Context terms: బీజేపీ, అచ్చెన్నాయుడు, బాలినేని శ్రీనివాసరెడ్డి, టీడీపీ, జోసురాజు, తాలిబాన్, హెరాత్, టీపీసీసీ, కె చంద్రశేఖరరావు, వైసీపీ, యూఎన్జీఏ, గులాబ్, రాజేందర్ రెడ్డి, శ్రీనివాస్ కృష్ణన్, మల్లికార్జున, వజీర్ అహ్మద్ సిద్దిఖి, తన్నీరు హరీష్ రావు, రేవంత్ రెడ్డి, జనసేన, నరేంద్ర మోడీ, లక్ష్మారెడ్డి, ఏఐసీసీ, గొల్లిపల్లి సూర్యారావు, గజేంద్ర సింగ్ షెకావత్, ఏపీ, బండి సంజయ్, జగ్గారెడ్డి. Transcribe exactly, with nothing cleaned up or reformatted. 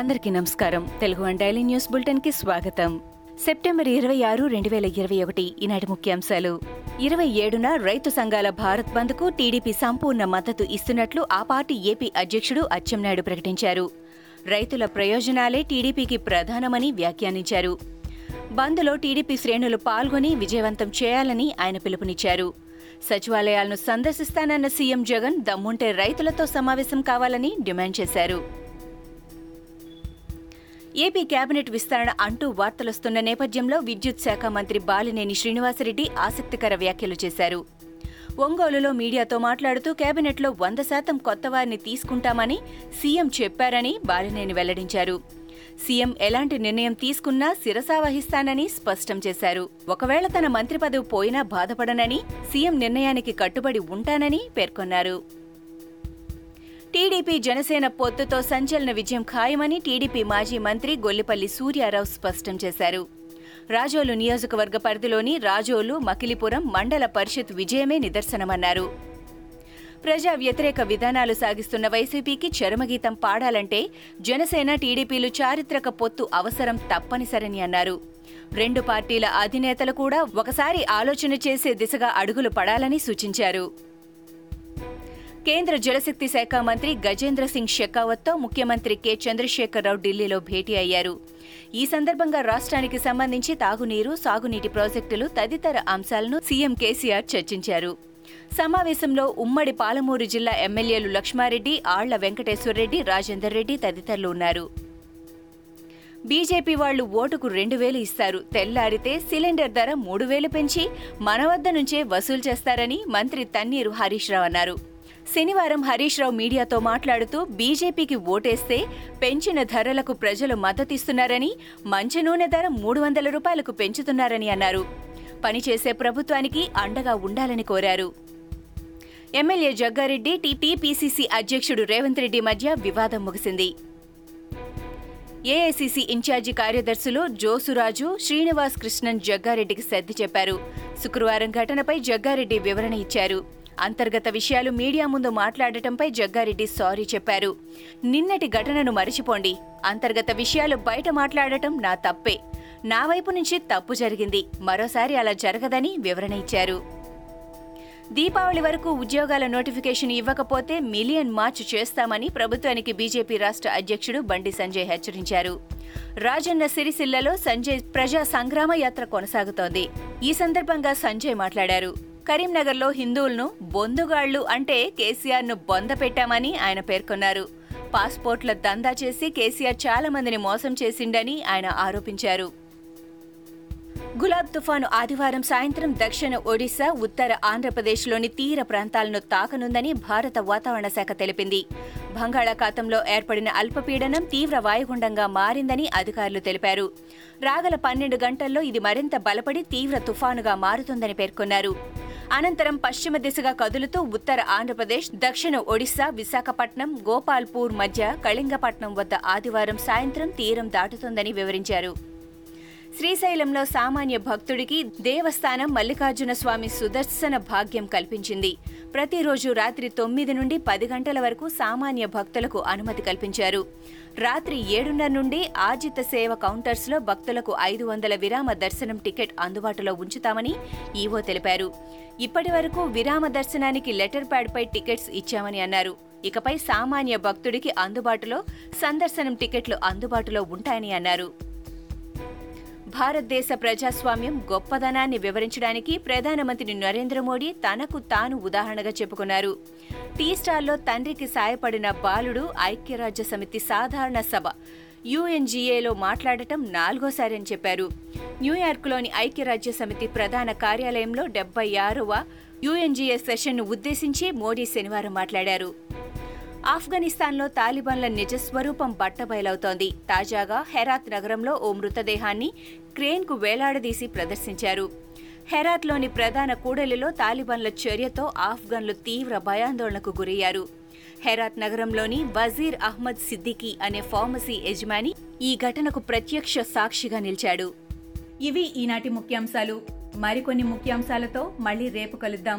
అందరికీ నమస్కారం. Telugu one daily news bulletin కి స్వాగతం. సెప్టెంబర్ ఇరవై ఆరు రెండు వేల ఇరవై ఒకటి ఈనాటి ముఖ్యాంశాలు. ఇరవై ఏడున రైతు సంఘాల భారత్ బంద్ కు టీడీపీ సంపూర్ణ మద్దతు ఇస్తున్నట్లు ఆ పార్టీ ఏపీ అధ్యక్షుడు అచ్చెన్నాయుడు ప్రకటించారు. రైతుల ప్రయోజనాలే టీడీపీకి ప్రధానమని వ్యాఖ్యానించారు. బంద్ లో టీడీపీ శ్రేణులు పాల్గొని విజయవంతం చేయాలని ఆయన పిలుపునిచ్చారు. సచివాలయాలను సందర్శిస్తానన్న సీఎం జగన్ దమ్ముంటే రైతులతో సమావేశం కావాలని డిమాండ్ చేశారు. ఏపీ కేబినెట్ విస్తరణ అంటూ వార్తలొస్తున్న నేపథ్యంలో విద్యుత్ శాఖ మంత్రి బాలినేని శ్రీనివాసరెడ్డి ఆసక్తికర వ్యాఖ్యలు చేశారు. ఒంగోలులో మీడియాతో మాట్లాడుతూ కేబినెట్లో వంద శాతం కొత్త వారిని తీసుకుంటామని సీఎం చెప్పారని బాలినేని వెల్లడించారు. సీఎం ఎలాంటి నిర్ణయం తీసుకున్నా శిరసావహిస్తానని స్పష్టం చేశారు. ఒకవేళ తన మంత్రి పదవి పోయినా బాధపడనని, సీఎం నిర్ణయానికి కట్టుబడి ఉంటానని పేర్కొన్నారు. టీడీపీ జనసేన పొత్తుతో సంచలన విజయం ఖాయమని టీడీపీ మాజీ మంత్రి గొల్లిపల్లి సూర్యారావు స్పష్టం చేశారు. రాజోలు నియోజకవర్గ పరిధిలోని రాజోలు మకిలిపురం మండల పరిషత్ విజయమే నిదర్శనమన్నారు. ప్రజా వ్యతిరేక విధానాలు సాగిస్తున్న వైసీపీకి చరమగీతం పాడాలంటే జనసేన టీడీపీలు చారిత్రక పొత్తు అవసరం తప్పనిసరని అన్నారు. రెండు పార్టీల అధినేతలు కూడా ఒకసారి ఆలోచన చేసే దిశగా అడుగులు పడాలని సూచించారు. కేంద్ర జలశక్తి శాఖ మంత్రి గజేంద్ర సింగ్ షెకావత్తో ముఖ్యమంత్రి కె చంద్రశేఖరరావు ఢిల్లీలో భేటీ అయ్యారు. ఈ సందర్భంగా రాష్ట్రానికి సంబంధించి తాగునీరు, సాగునీటి ప్రాజెక్టులు తదితర అంశాలను సీఎం కేసీఆర్ చర్చించారు. సమావేశంలో ఉమ్మడి పాలమూరు జిల్లా ఎమ్మెల్యేలు లక్ష్మారెడ్డి, ఆళ్ల వెంకటేశ్వర్రెడ్డి, రాజేందర్ రెడ్డి తదితరులు ఉన్నారు. బీజేపీ వాళ్లు ఓటుకు రెండు వేలు ఇస్తారు, తెల్లారితే సిలిండర్ ధర మూడు వేలు పెంచి మన వద్ద నుంచే వసూలు చేస్తారని మంత్రి తన్నీరు హరీష్ రావు అన్నారు. శనివారం హరీష్ రావు మీడియాతో మాట్లాడుతూ బీజేపీకి ఓటేస్తే పెంచిన ధరలకు ప్రజలు మద్దతిస్తున్నారని, మంచి నూనె ధర మూడు వందల రూపాయలకు పెంచుతున్నారని అన్నారు. పనిచేసే ప్రభుత్వానికి అండగా ఉండాలని కోరారు. ఎమ్మెల్యే జగ్గారెడ్డి, టీపీసీసీ అధ్యక్షుడు రేవంత్ రెడ్డి మధ్య వివాదం ముగిసింది. ఏఐసీసీ ఇన్ఛార్జి కార్యదర్శులు జోసురాజు, శ్రీనివాస్ కృష్ణన్ జగ్గారెడ్డికి సర్ది చెప్పారు. శుక్రవారం ఘటనపై జగ్గారెడ్డి వివరణ ఇచ్చారు. అంతర్గత విషయాలు మీడియా ముందు మాట్లాడటంపై జగ్గారెడ్డి సారీ చెప్పారు. నిన్నటి ఘటనను మరిచిపోండి, అంతర్గత విషయాలు బయట మాట్లాడటం నా తప్పే, నా వైపు నుంచి తప్పు జరిగింది, మరోసారి అలా జరగదని వివరణ ఇచ్చారు. దీపావళి వరకు ఉద్యోగాల నోటిఫికేషన్ ఇవ్వకపోతే మిలియన్ మార్చ్ చేస్తామని ప్రభుత్వానికి బీజేపీ రాష్ట్ర అధ్యక్షుడు బండి సంజయ్ హెచ్చరించారు. రాజన్న సిరిసిల్లలో సంజయ్ ప్రజా సంగ్రామ యాత్ర కొనసాగుతోంది. ఈ సందర్భంగా సంజయ్ మాట్లాడారు. కరీంనగర్లో హిందువులను బొందుగాళ్లు అంటే కేసీఆర్ను బొంద పెట్టామని ఆయన పేర్కొన్నారు. పాస్పోర్ట్ల దందా చేసి కేసీఆర్ చాలా మందిని మోసం చేసిండని ఆయన ఆరోపించారు. గులాబ్ తుఫాను ఆదివారం సాయంత్రం దక్షిణ ఒడిశా, ఉత్తర ఆంధ్రప్రదేశ్లోని తీర ప్రాంతాలను తాకనుందని భారత వాతావరణ శాఖ తెలిపింది. బంగాళాఖాతంలో ఏర్పడిన అల్పపీడనం తీవ్ర వాయుగుండంగా మారిందని అధికారులు తెలిపారు. రాగల పన్నెండు గంటల్లో ఇది మరింత బలపడి తీవ్ర తుఫానుగా మారుతుందని పేర్కొన్నారు. అనంతరం పశ్చిమ దిశగా కదులుతూ ఉత్తర ఆంధ్రప్రదేశ్, దక్షిణ ఒడిశా, విశాఖపట్నం, గోపాల్పూర్ మధ్య కళింగపట్నం వద్ద ఆదివారం సాయంత్రం తీరం దాటుతుందని వివరించారు. శ్రీశైలంలో సామాన్య భక్తుడికి దేవస్థానం మల్లికార్జున స్వామి సుదర్శన భాగ్యం కల్పించింది. ప్రతిరోజు రాత్రి తొమ్మిది నుండి పది గంటల వరకు సామాన్య భక్తులకు అనుమతి కల్పించారు. రాత్రి ఏడున్నర నుండి ఆర్జిత సేవ కౌంటర్స్లో భక్తులకు ఐదు వందల విరామ దర్శనం టికెట్ అందుబాటులో ఉంచుతామని ఈవో తెలిపారు. ఇప్పటి వరకు విరామ దర్శనానికి లెటర్ ప్యాడ్పై టికెట్స్ ఇచ్చామని అన్నారు. ఇకపై సామాన్య భక్తుడికి అందుబాటులో సందర్శనం టికెట్లు అందుబాటులో ఉంటాయని అన్నారు. భారతదేశ ప్రజాస్వామ్యం గొప్పదనాన్ని వివరించడానికి ప్రధానమంత్రి నరేంద్ర మోడీ తనకు తాను ఉదాహరణగా చెప్పుకున్నారు. టీ స్టాల్లో తండ్రికి సాయపడిన బాలుడు ఐక్యరాజ్య సమితి సాధారణ సభ యూఎన్జీఏలో మాట్లాడటం నాలుగోసారి అని చెప్పారు. న్యూయార్క్లోని ఐక్యరాజ్య సమితి ప్రధాన కార్యాలయంలో డెబ్బై ఆరవ యూఎన్జీఏ సెషన్ను ఉద్దేశించి మోడీ శనివారం మాట్లాడారు. ఆఫ్ఘనిస్తాన్లో తాలిబాన్ల నిజస్వరూపం బట్టబయలవుతోంది. తాజాగా హెరాత్ నగరంలో ఓ మృతదేహాన్ని క్రేన్కు వేలాడదీసి ప్రదర్శించారు. హెరాత్లోని ప్రధాన కూడలిలో తాలిబాన్ల చర్యతో ఆఫ్ఘన్లు తీవ్ర భయాందోళనకు గురయ్యారు. హెరాత్ నగరంలోని వజీర్ అహ్మద్ సిద్దిఖి అనే ఫార్మసీ యజమాని ఈ ఘటనకు ప్రత్యక్ష సాక్షిగా నిలిచాడు. ఇవి ఈనాటి ముఖ్యాంశాలు. మరికొన్ని ముఖ్యాంశాలతో మళ్లీ రేపు కలుద్దాం.